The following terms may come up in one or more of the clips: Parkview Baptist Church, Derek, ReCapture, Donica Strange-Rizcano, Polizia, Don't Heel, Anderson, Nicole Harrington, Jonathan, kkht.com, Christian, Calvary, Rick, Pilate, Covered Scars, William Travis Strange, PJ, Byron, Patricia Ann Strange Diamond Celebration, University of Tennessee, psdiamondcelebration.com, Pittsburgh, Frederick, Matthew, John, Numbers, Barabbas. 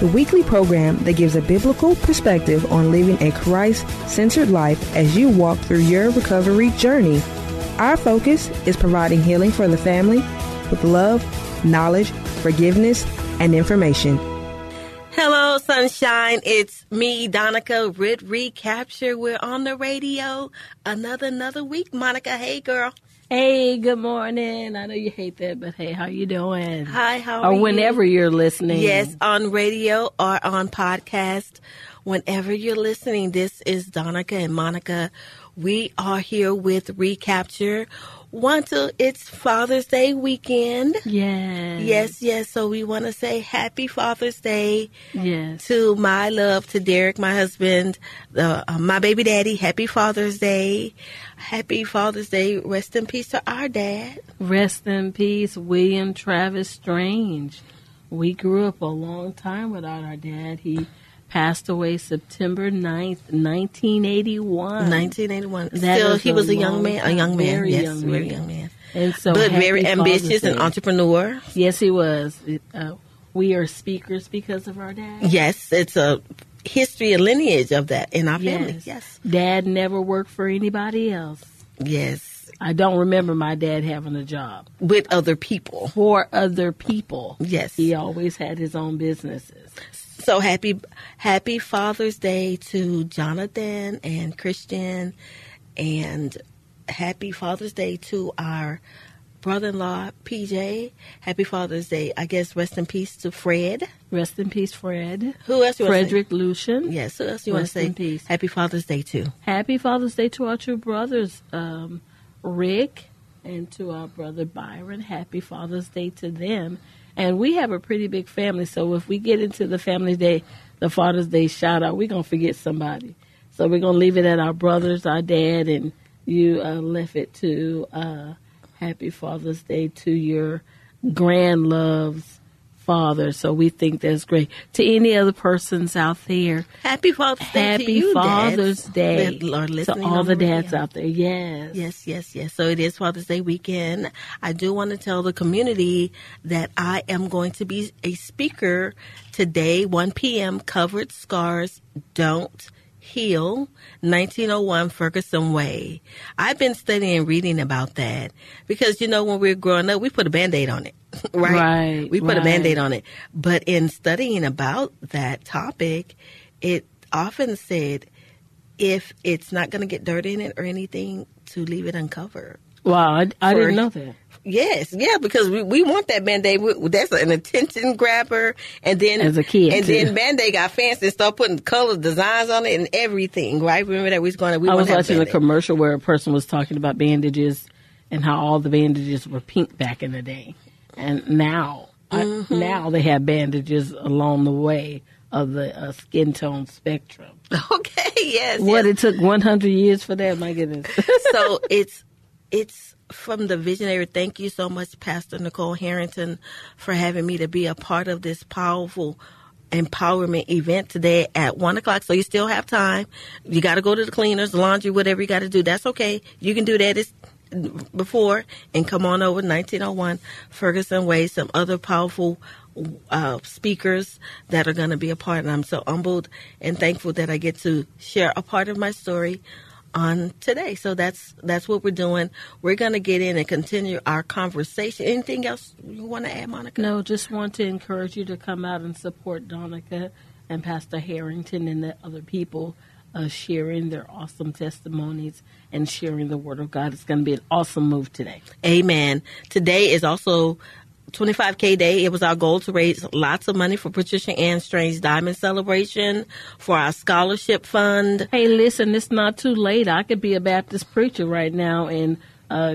the weekly program that gives a biblical perspective on living a Christ-centered life as you walk through your recovery journey. Our focus is providing healing for the family with love, knowledge, forgiveness, and information. Hello, sunshine. It's me, Donica, with ReCapture. We're on the radio. Another week, Monica. Hey, girl. Hey, good morning. I know you hate that, but hey, how you doing? Hi, how are you? Or whenever you're listening. Yes, on radio or on podcast. Whenever you're listening, this is Donica and Monica. We are here with ReCapture. It's Father's Day weekend. Yes. Yes, yes. So we want to say happy Father's Day to my love, to Derek, my husband, my baby daddy. Happy Father's Day. Happy Father's Day. Rest in peace to our dad. Rest in peace, William Travis Strange. We grew up a long time without our dad. He passed away September 9th, 1981. Still, he was a young man. Very young man. And so but very ambitious and entrepreneur. Yes, he was. We are speakers because of our dad. Yes, it's a history and lineage of that in our family. Yes. Dad never worked for anybody else. Yes. I don't remember my dad having a job. With other people. For other people. Yes. He always had his own businesses. So happy Father's Day to Jonathan and Christian, and happy Father's Day to our brother-in-law, PJ. Happy Father's Day. I guess rest in peace to Fred. Rest in peace, Fred. Who else you want to say? Frederick Lucian. Yes, who else you want to say? Rest in peace. Happy Father's Day to. Happy Father's Day to our two brothers, Rick, and to our brother Byron. Happy Father's Day to them. And we have a pretty big family, so if we get into the Family Day, the Father's Day shout-out, we're going to forget somebody. So we're going to leave it at our brothers, our dad, and you left it to Happy Father's Day to your grand love's father. So we think that's great. To any other persons out there, Happy Father's Day to you, Father's Day to all the dads out there. Yes. Yes, yes, yes. So it is Father's Day weekend. I do want to tell the community that I am going to be a speaker today, 1 p.m., Covered Scars, Don't Heel, 1901 Ferguson Way. I've been studying and reading about that because, you know, when we were growing up, we put a Band-Aid on it. Right? We put a Band-Aid on it. But in studying about that topic, it often said if it's not going to get dirty in it or anything, to leave it uncovered. Wow, I didn't know that. Yes, yeah, because we want that Band-Aid. That's an attention grabber. And then as a kid, and then Band-Aid got fancy and started putting color designs on it and everything, right? Remember that I was watching a commercial where a person was talking about bandages and how all the bandages were pink back in the day. And now, now they have bandages along the way of the skin tone spectrum. Okay, yes. It took 100 years for that, my goodness. So it's from the visionary. Thank you so much, Pastor Nicole Harrington, for having me to be a part of this powerful empowerment event today at 1:00. So you still have time. You got to go to the cleaners, laundry, whatever you got to do. That's okay. You can do that. It's before and come on over 1901 Ferguson Way. Some other powerful speakers that are going to be a part. And I'm so humbled and thankful that I get to share a part of my story on today. So that's what we're doing. We're going to get in and continue our conversation. Anything else you want to add, Monica? No, just want to encourage you to come out and support Donica and Pastor Harrington and the other people sharing their awesome testimonies and sharing the Word of God. It's going to be an awesome move today. Amen. Today is also 25K Day, it was our goal to raise lots of money for Patricia Ann Strange Diamond Celebration, for our scholarship fund. Hey, listen, it's not too late. I could be a Baptist preacher right now and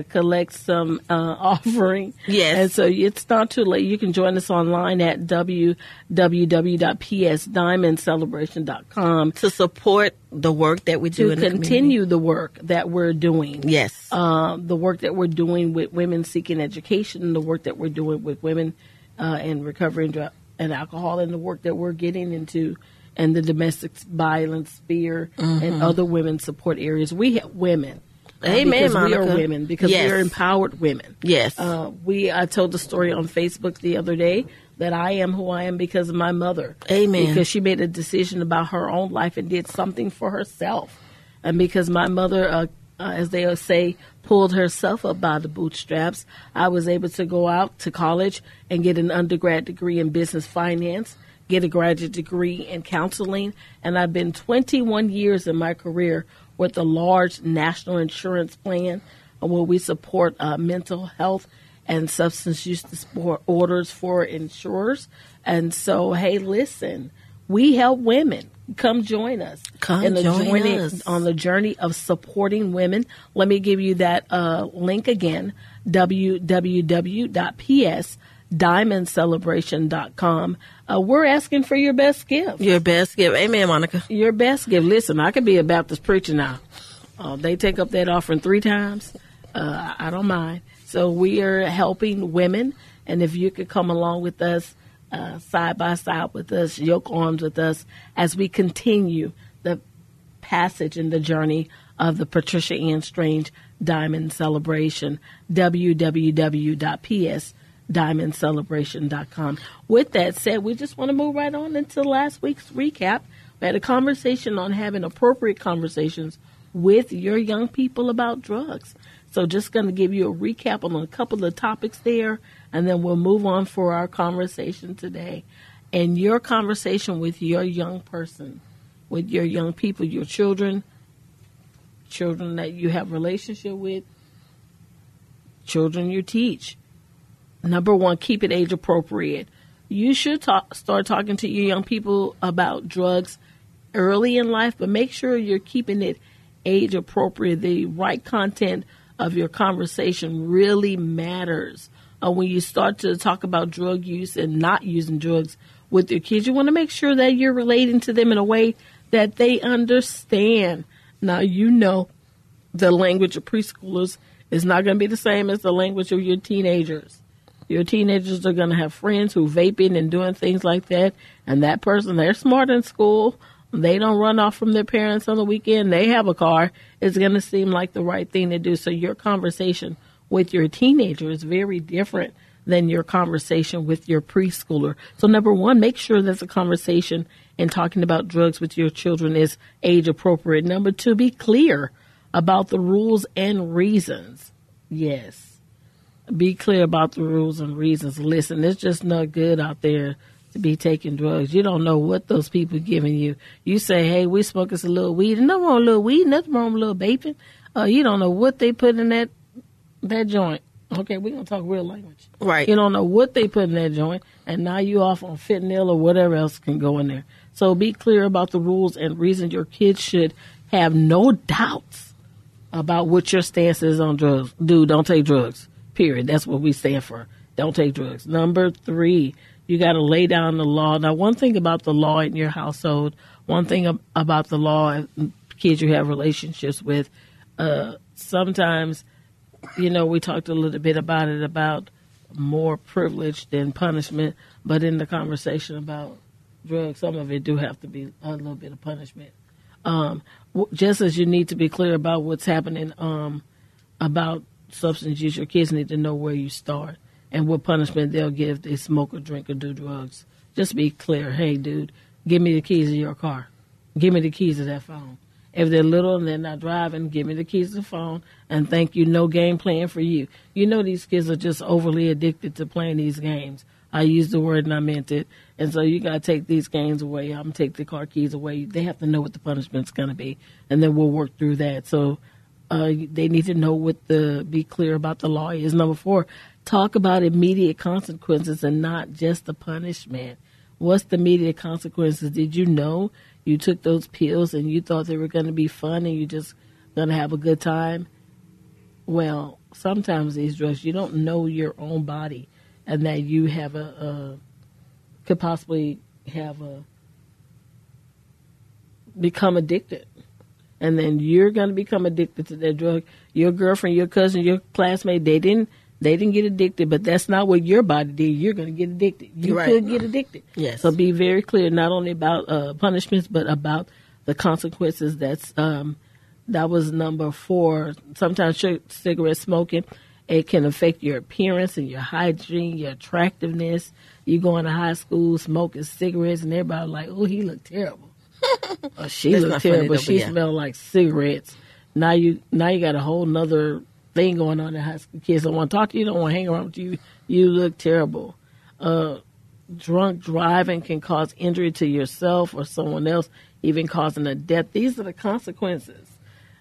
collect some offering. Yes. And so it's not too late. You can join us online at www.psdiamondcelebration.com to support the work that we do in the community. To continue the work that we're doing. Yes. The work that we're doing with women seeking education, the work that we're doing with women in recovering drug and alcohol, and the work that we're getting into in the domestic violence sphere and other women's support areas. We have women. Amen, Monica. We are women because we are empowered women. Yes. I told the story on Facebook the other day that I am who I am because of my mother. Amen. Because she made a decision about her own life and did something for herself. And because my mother, as they say, pulled herself up by the bootstraps, I was able to go out to college and get an undergrad degree in business finance, get a graduate degree in counseling. And I've been 21 years in my career with a large national insurance plan where we support mental health and substance use disorders for insurers. And so, hey, listen, we help women. Come join us. On the journey of supporting women. Let me give you that link again, www.psdiamondcelebration.com. We're asking for your best gift. Your best gift. Amen, Monica. Your best gift. Listen, I could be a Baptist preacher now. They take up that offering 3 times. I don't mind. So we are helping women. And if you could come along with us, side by side with us, yoke arms with us, as we continue the passage and the journey of the Patricia Ann Strange Diamond Celebration, www.psdiamondcelebration.com. With that said, we just want to move right on into last week's recap. We had a conversation on having appropriate conversations with your young people about drugs. So just going to give you a recap on a couple of topics there, and then we'll move on for our conversation today. And your conversation with your young person, with your young people, your children, children that you have relationship with, children you teach. Number one, keep it age appropriate. You should start talking to your young people about drugs early in life, but make sure you're keeping it age appropriate. The right content of your conversation really matters. When you start to talk about drug use and not using drugs with your kids, you want to make sure that you're relating to them in a way that they understand. Now, you know the language of preschoolers is not going to be the same as the language of your teenagers. Your teenagers are going to have friends who vaping and doing things like that. And that person, they're smart in school. They don't run off from their parents on the weekend. They have a car. It's going to seem like the right thing to do. So your conversation with your teenager is very different than your conversation with your preschooler. So number one, make sure that the conversation and talking about drugs with your children is age appropriate. Number two, be clear about the rules and reasons. Yes. Be clear about the rules and reasons. Listen, it's just not good out there to be taking drugs. You don't know what those people giving you. You say, hey, we smoke us a little weed. Nothing wrong with a little weed. Nothing wrong with a little vaping. You don't know what they put in that joint. Okay, we're going to talk real language. Right. You don't know what they put in that joint, and now you off on fentanyl or whatever else can go in there. So be clear about the rules and reasons. Your kids should have no doubts about what your stance is on drugs. Dude, don't take drugs. Period. That's what we stand for. Don't take drugs. Number three, you got to lay down the law. Now, one thing about the law in your household, one thing about the law, kids you have relationships with, sometimes, you know, we talked a little bit about it, about more privilege than punishment. But in the conversation about drugs, some of it do have to be a little bit of punishment. Just as you need to be clear about what's happening about substance use, your kids need to know where you start and what punishment they'll give if they smoke or drink or do drugs. Just be clear. Hey, dude, give me the keys of your car. Give me the keys of that phone. If they're little and they're not driving, give me the keys of the phone, and thank you. No game plan for you. You know these kids are just overly addicted to playing these games. I used the word and I meant it. And so you got to take these games away. I'm going to take the car keys away. They have to know what the punishment's going to be, and then we'll work through that. So They need to know be clear about the law is. Number four, talk about immediate consequences and not just the punishment. What's the immediate consequences? Did you know you took those pills and you thought they were going to be fun and you just going to have a good time? Well, sometimes these drugs, you don't know your own body and that you have could possibly become addicted. And then you're going to become addicted to that drug. Your girlfriend, your cousin, your classmate, they didn't get addicted, but that's not what your body did. You're going to get addicted. You could get addicted. Yes. So be very clear, not only about punishments, but about the consequences. That was number four. Sometimes cigarette smoking, it can affect your appearance and your hygiene, your attractiveness. You go into high school smoking cigarettes, and everybody like, oh, he looked terrible. Or she looked terrible. She smelled like cigarettes. Now you got a whole nother thing going on in high school. Kids don't want to talk to you. Don't want to hang around with you. You look terrible. Drunk driving can cause injury to yourself or someone else, even causing a death. These are the consequences.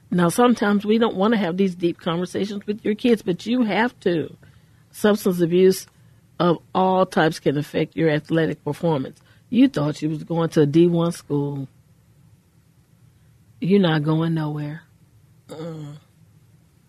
Now, sometimes we don't want to have these deep conversations with your kids, but you have to. Substance abuse of all types can affect your athletic performance. You thought you was going to a D1 school. You're not going nowhere.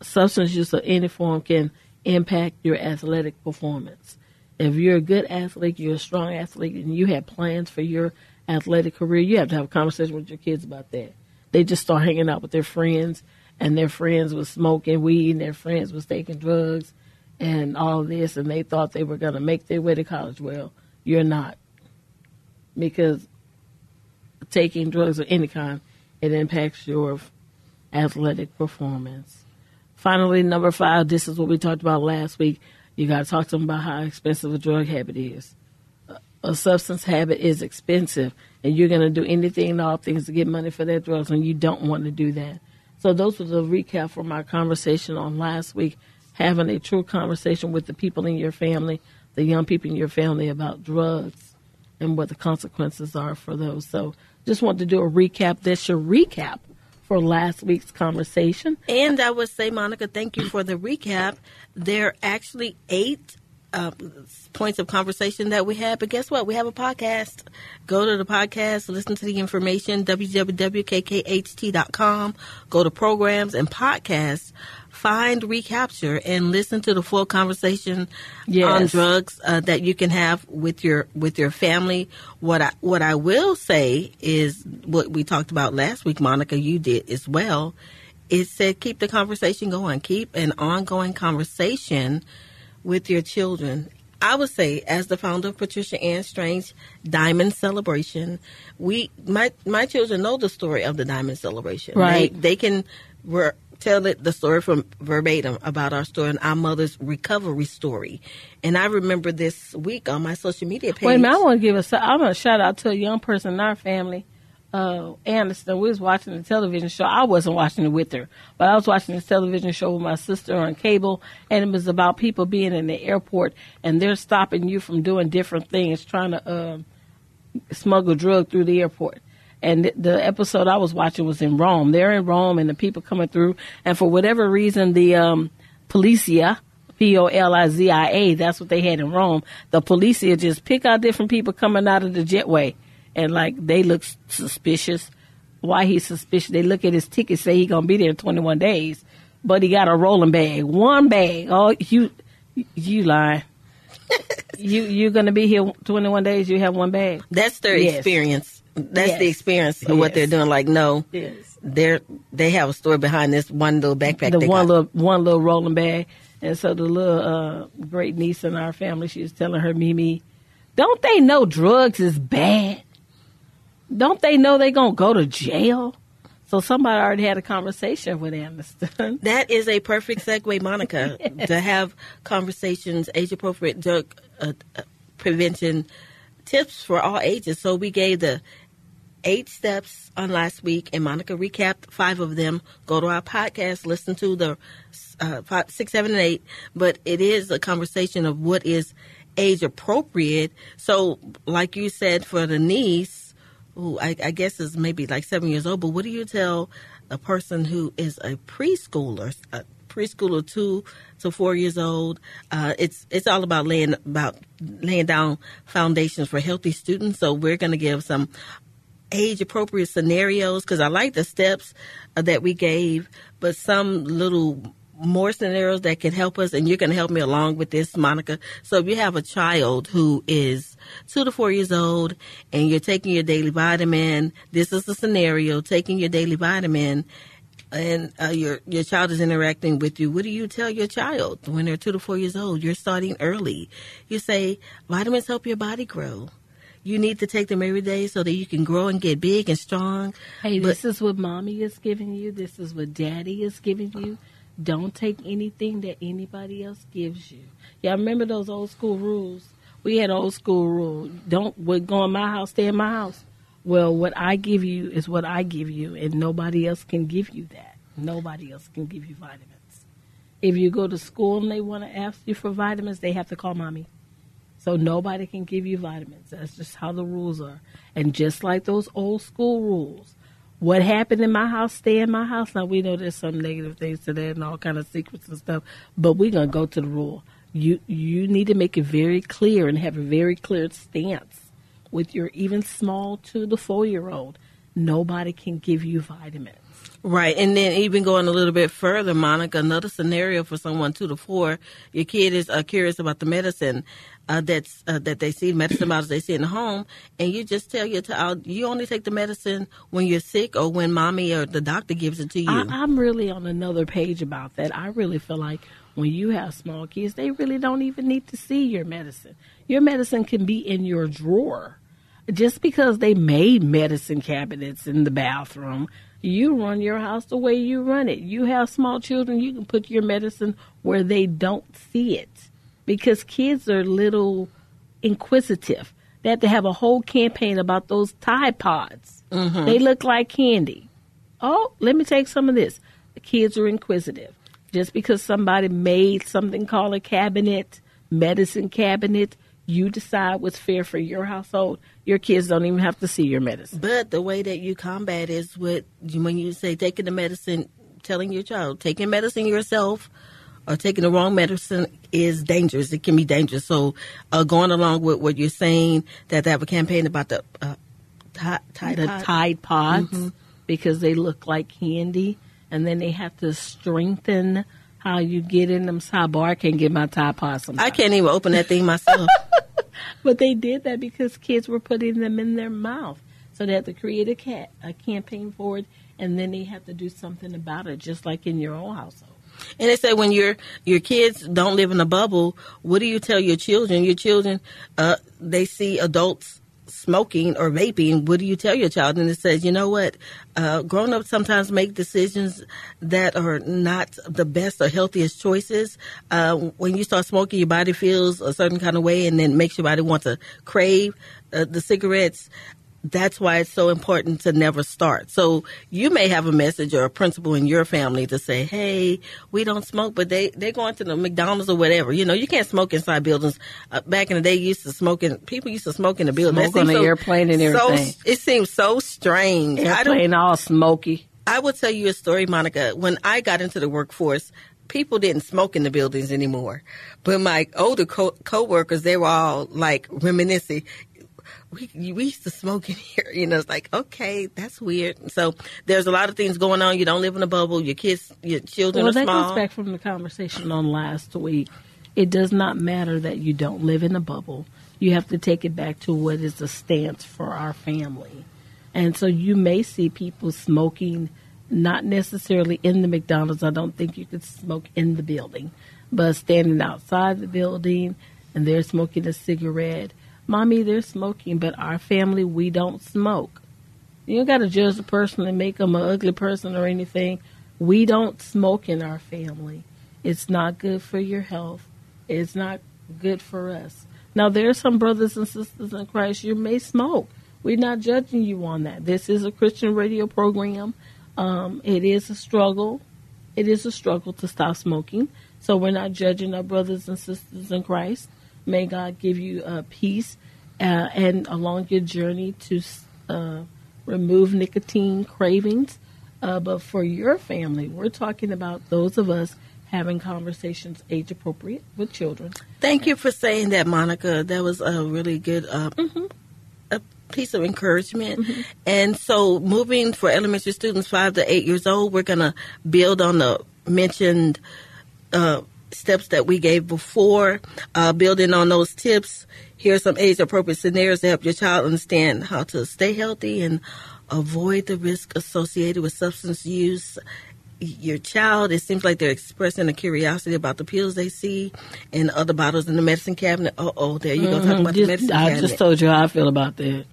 Substance use of any form can impact your athletic performance. If you're a good athlete, you're a strong athlete, and you have plans for your athletic career, you have to have a conversation with your kids about that. They just start hanging out with their friends, and their friends was smoking weed, and their friends was taking drugs and all this, and they thought they were going to make their way to college. Well, you're not. Because taking drugs of any kind, it impacts your athletic performance. Finally, number five, this is what we talked about last week. You got to talk to them about how expensive a drug habit is. A substance habit is expensive, and you're going to do anything and all things to get money for their drugs, and you don't want to do that. So those were the recap from our conversation on last week, having a true conversation with the people in your family, the young people in your family about drugs and what the consequences are for those. So just wanted to do a recap. That's your recap for last week's conversation. And I would say, Monica, thank you for the recap. There are actually 8 points of conversation that we had, but guess what? We have a podcast. Go to the podcast, listen to the information, www.kkht.com. Go to programs and podcasts, find Recapture, and listen to the full conversation on drugs that you can have with your family. What I will say is what we talked about last week, Monica, you did as well. It said keep the conversation going. Keep an ongoing conversation with your children. I would say, as the founder of Patricia Ann Strange Diamond Celebration, my children know the story of the Diamond Celebration. Right, they can tell the story from verbatim about our story and our mother's recovery story. And I remember this week on my social media page. Wait a minute, I'm gonna shout out to a young person in our family, Anderson. We was watching the television show. I wasn't watching it with her, but I was watching this television show with my sister on cable, and it was about people being in the airport and they're stopping you from doing different things, trying to smuggle drugs through the airport. And the episode I was watching was in Rome. They're in Rome and the people coming through, and for whatever reason, the Polizia, Polizia, that's what they had in Rome. The Polizia just pick out different people coming out of the jetway. And, they look suspicious. Why he's suspicious? They look at his ticket, say he's going to be there in 21 days, but he got a rolling bag. One bag. Oh, you lying. You're going to be here 21 days, you have one bag. That's their experience. That's the experience of what they're doing. No, they have a story behind this one little backpack. One little rolling bag. And so the little great niece in our family, she was telling her, Mimi, don't they know drugs is bad? Don't they know they're going to go to jail? So somebody already had a conversation with Anderson. That is a perfect segue, Monica, to have conversations, age-appropriate drug prevention tips for all ages. So we gave the 8 steps on last week, and Monica recapped 5 of them. Go to our podcast, listen to the 6, 7, and 8. But it is a conversation of what is age-appropriate. So like you said, for the niece, who I guess is maybe 7 years old, but what do you tell a person who is a preschooler, two to four years old. It's all about laying down foundations for healthy students. So we're going to give some age-appropriate scenarios, because I like the steps that we gave, but some little more scenarios that can help us, and you're going to help me along with this, Monica. So if you have a child who is 2 to 4 years old and you're taking your daily vitamin, this is the scenario, taking your daily vitamin, and your child is interacting with you. What do you tell your child when they're 2 to 4 years old? You're starting early. You say, vitamins help your body grow. You need to take them every day so that you can grow and get big and strong. Hey, this is what mommy is giving you. This is what daddy is giving you. Don't take anything that anybody else gives you. Yeah, I remember those old school rules. We had old school rules. Don't go in my house, stay in my house. Well, what I give you is what I give you, and nobody else can give you that. Nobody else can give you vitamins. If you go to school and they want to ask you for vitamins, they have to call mommy. So nobody can give you vitamins. That's just how the rules are. And just like those old school rules, what happened in my house, stay in my house. Now, we know there's some negative things to that and all kind of secrets and stuff, but we're going to go to the rule. You need to make it very clear and have a very clear stance with your even small 2 to 4 year old. Nobody can give you vitamins. Right. And then even going a little bit further, Monica, another scenario for someone 2 to 4, your kid is curious about the medicine that they see, medicine bottles they see in the home. And you just tell your child, you only take the medicine when you're sick or when mommy or the doctor gives it to you. I'm really on another page about that. I really feel like when you have small kids, they really don't even need to see your medicine. Your medicine can be in your drawer. Just because they made medicine cabinets in the bathroom, you run your house the way you run it. You have small children, you can put your medicine where they don't see it, because kids are little inquisitive. They have to have a whole campaign about those Tide Pods. Mm-hmm. They look like candy. Oh, let me take some of this. The kids are inquisitive. Just because somebody made something called a cabinet, medicine cabinet, you decide what's fair for your household. Your kids don't even have to see your medicine. But the way that you combat is when you say taking the medicine, telling your child, taking medicine yourself or taking the wrong medicine is dangerous. It can be dangerous. So going along with what you're saying, that they have a campaign about the Tide Pods, mm-hmm, because they look like candy, and then they have to strengthen how you get in them. Sidebar, I can't get my Tide Pod sometimes. I can't even open that thing myself. But they did that because kids were putting them in their mouth. So they had to create a campaign for it, and then they have to do something about it, just like in your own household. And they say when your kids don't live in a bubble, what do you tell your children? Your children, they see adults smoking or vaping. What do you tell your child? And it says, you know what? Grown-ups sometimes make decisions that are not the best or healthiest choices. When you start smoking, your body feels a certain kind of way, and then makes your body want to crave the cigarettes. That's why it's so important to never start. So you may have a message or a principle in your family to say, hey, we don't smoke, but they're going to the McDonald's or whatever. You know, you can't smoke inside buildings. Back in the day, people used to smoke in the building. Smoke on the airplane and everything. So, it seems so strange. Airplane all smoky. I will tell you a story, Monica. When I got into the workforce, people didn't smoke in the buildings anymore. But my older coworkers, they were all like reminiscing. We used to smoke in here, you know. It's like, okay, that's weird. So there's a lot of things going on. You don't live in a bubble. Your children are small. Well, that goes back from the conversation on last week. It does not matter that you don't live in a bubble. You have to take it back to what is the stance for our family. And so you may see people smoking, not necessarily in the McDonald's. I don't think you could smoke in the building, but standing outside the building, and they're smoking a cigarette. Mommy, they're smoking, but our family, we don't smoke. You don't got to judge the person and make them an ugly person or anything. We don't smoke in our family. It's not good for your health. It's not good for us. Now, there are some brothers and sisters in Christ, you may smoke. We're not judging you on that. This is a Christian radio program. It is a struggle. It is a struggle to stop smoking. So we're not judging our brothers and sisters in Christ. May God give you peace and along your journey to remove nicotine cravings. But for your family, we're talking about those of us having conversations age appropriate with children. Thank you for saying that, Monica. That was a really good a piece of encouragement. Mm-hmm. And so moving for elementary students 5 to 8 years old, we're going to build on the mentioned steps that we gave before, building on those tips. Here are some age-appropriate scenarios to help your child understand how to stay healthy and avoid the risk associated with substance use. Your child, it seems like they're expressing a curiosity about the pills they see and other bottles in the medicine cabinet. Uh-oh, there you go, talking about the medicine cabinet. I just told you how I feel about that.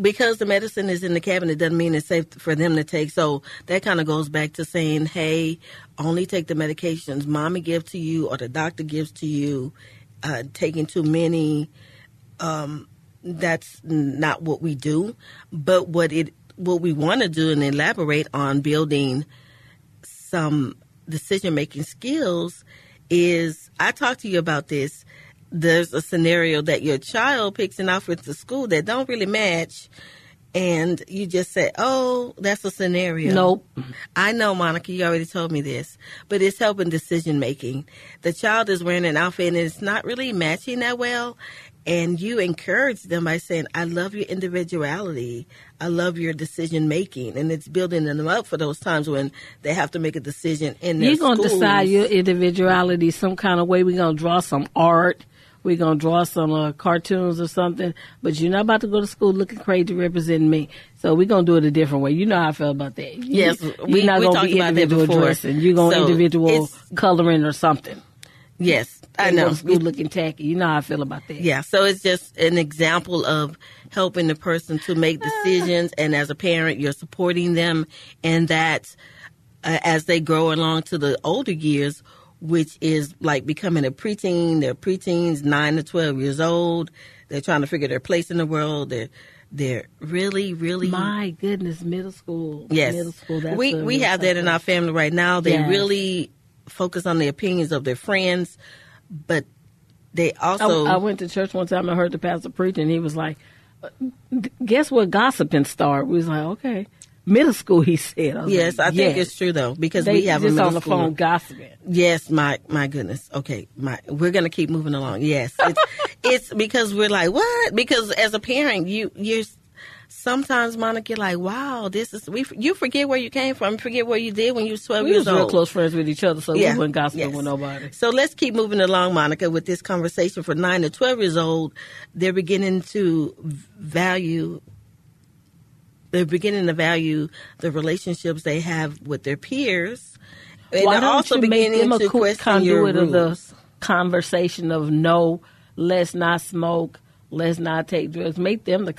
Because the medicine is in the cabinet doesn't mean it's safe for them to take. So that kind of goes back to saying, hey, only take the medications mommy gives to you or the doctor gives to you. Taking too many, that's not what we do. But what we want to do and elaborate on building some decision-making skills is, I talked to you about this. There's a scenario that your child picks an outfit to school that don't really match, and you just say, oh, that's a scenario. Nope. I know, Monica, you already told me this, but it's helping decision-making. The child is wearing an outfit, and it's not really matching that well, and you encourage them by saying, I love your individuality. I love your decision-making, and it's building them up for those times when they have to make a decision in their schools. You're going to decide your individuality some kind of way. We're going to draw some art. We're going to draw some cartoons or something, but you're not about to go to school looking crazy representing me. So we're going to do it a different way. You know how I feel about that. Yes. We're not going to be individual dressing. You're going to individual coloring or something. Yes, I know. Go to school looking tacky. You know how I feel about that. Yeah, so it's just an example of helping the person to make decisions, and as a parent, you're supporting them in that as they grow along to the older years, which is like becoming a preteen. They're preteens, 9 to 12 years old. They're trying to figure their place in the world. They're really, really... My goodness, middle school. Yes. Middle school. That's we have that in our family right now. They really focus on the opinions of their friends, but they also... I went to church one time and heard the pastor preach, and he was like, guess what gossiping started? We was like, okay. Middle school, he said. I think it's true, though, because we have a middle school. They on the phone gossiping. Yes, my goodness. Okay, we're going to keep moving along. Yes. It's because we're like, what? Because as a parent, you're sometimes, Monica, like, wow, this is... You forget where you came from, forget what you did when you were 12 years old. We were real close friends with each other, so we weren't gossiping with nobody. So let's keep moving along, Monica, with this conversation. For 9 to 12 years old, they're beginning to value the relationships they have with their peers. And why don't also you make them a conduit of the conversation of no, let's not smoke, let's not take drugs. Make them the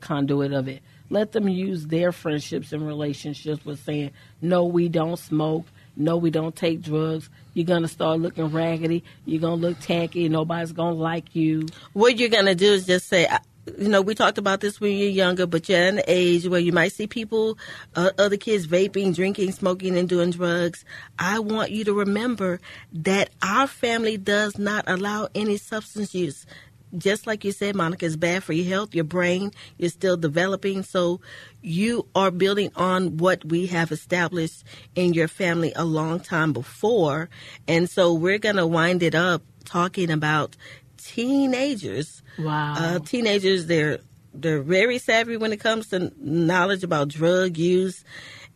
conduit of it. Let them use their friendships and relationships with saying, no, we don't smoke. No, we don't take drugs. You're going to start looking raggedy. You're going to look tacky. Nobody's going to like you. What you're going to do is just say... You know, we talked about this when you're younger, but you're at an age where you might see people, other kids vaping, drinking, smoking, and doing drugs. I want you to remember that our family does not allow any substance use. Just like you said, Monica, it's bad for your health, your brain. You're still developing. So you are building on what we have established in your family a long time before. And so we're going to wind it up talking about teenagers. Wow. Teenagers, they're very savvy when it comes to knowledge about drug use,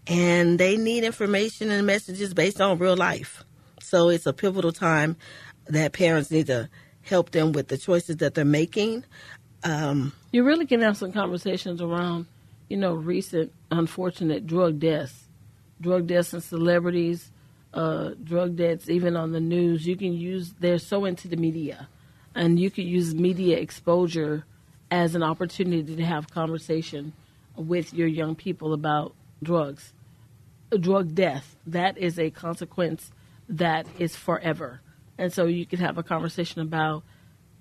and they need information and messages based on real life. So it's a pivotal time that parents need to help them with the choices that they're making. You really can have some conversations around, recent unfortunate drug deaths and celebrities, drug deaths, even on the news. You can use, they're so into the media. And you could use media exposure as an opportunity to have conversation with your young people about drugs. Drug death, that is a consequence that is forever. And so you could have a conversation about,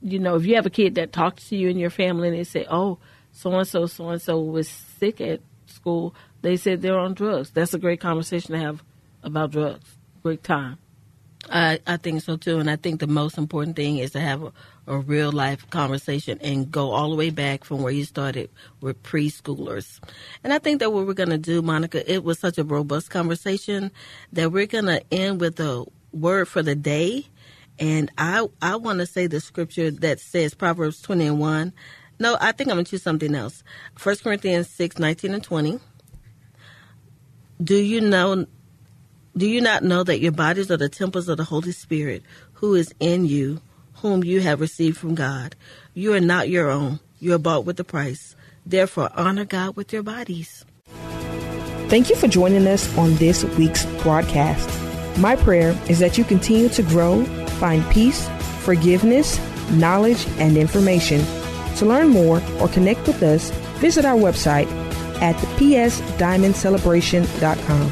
if you have a kid that talks to you in your family and they say, oh, so-and-so was sick at school, they said they're on drugs. That's a great conversation to have about drugs. Great time. I think so, too. And I think the most important thing is to have a real-life conversation and go all the way back from where you started with preschoolers. And I think that what we're going to do, Monica, it was such a robust conversation that we're going to end with a word for the day. And I want to say the scripture that says Proverbs 20:1. No, I think I'm going to choose something else. 1 Corinthians 6:19-20. Do you not know that your bodies are the temples of the Holy Spirit who is in you, whom you have received from God? You are not your own. You are bought with a price. Therefore, honor God with your bodies. Thank you for joining us on this week's broadcast. My prayer is that you continue to grow, find peace, forgiveness, knowledge, and information. To learn more or connect with us, visit our website at psdiamondcelebration.com.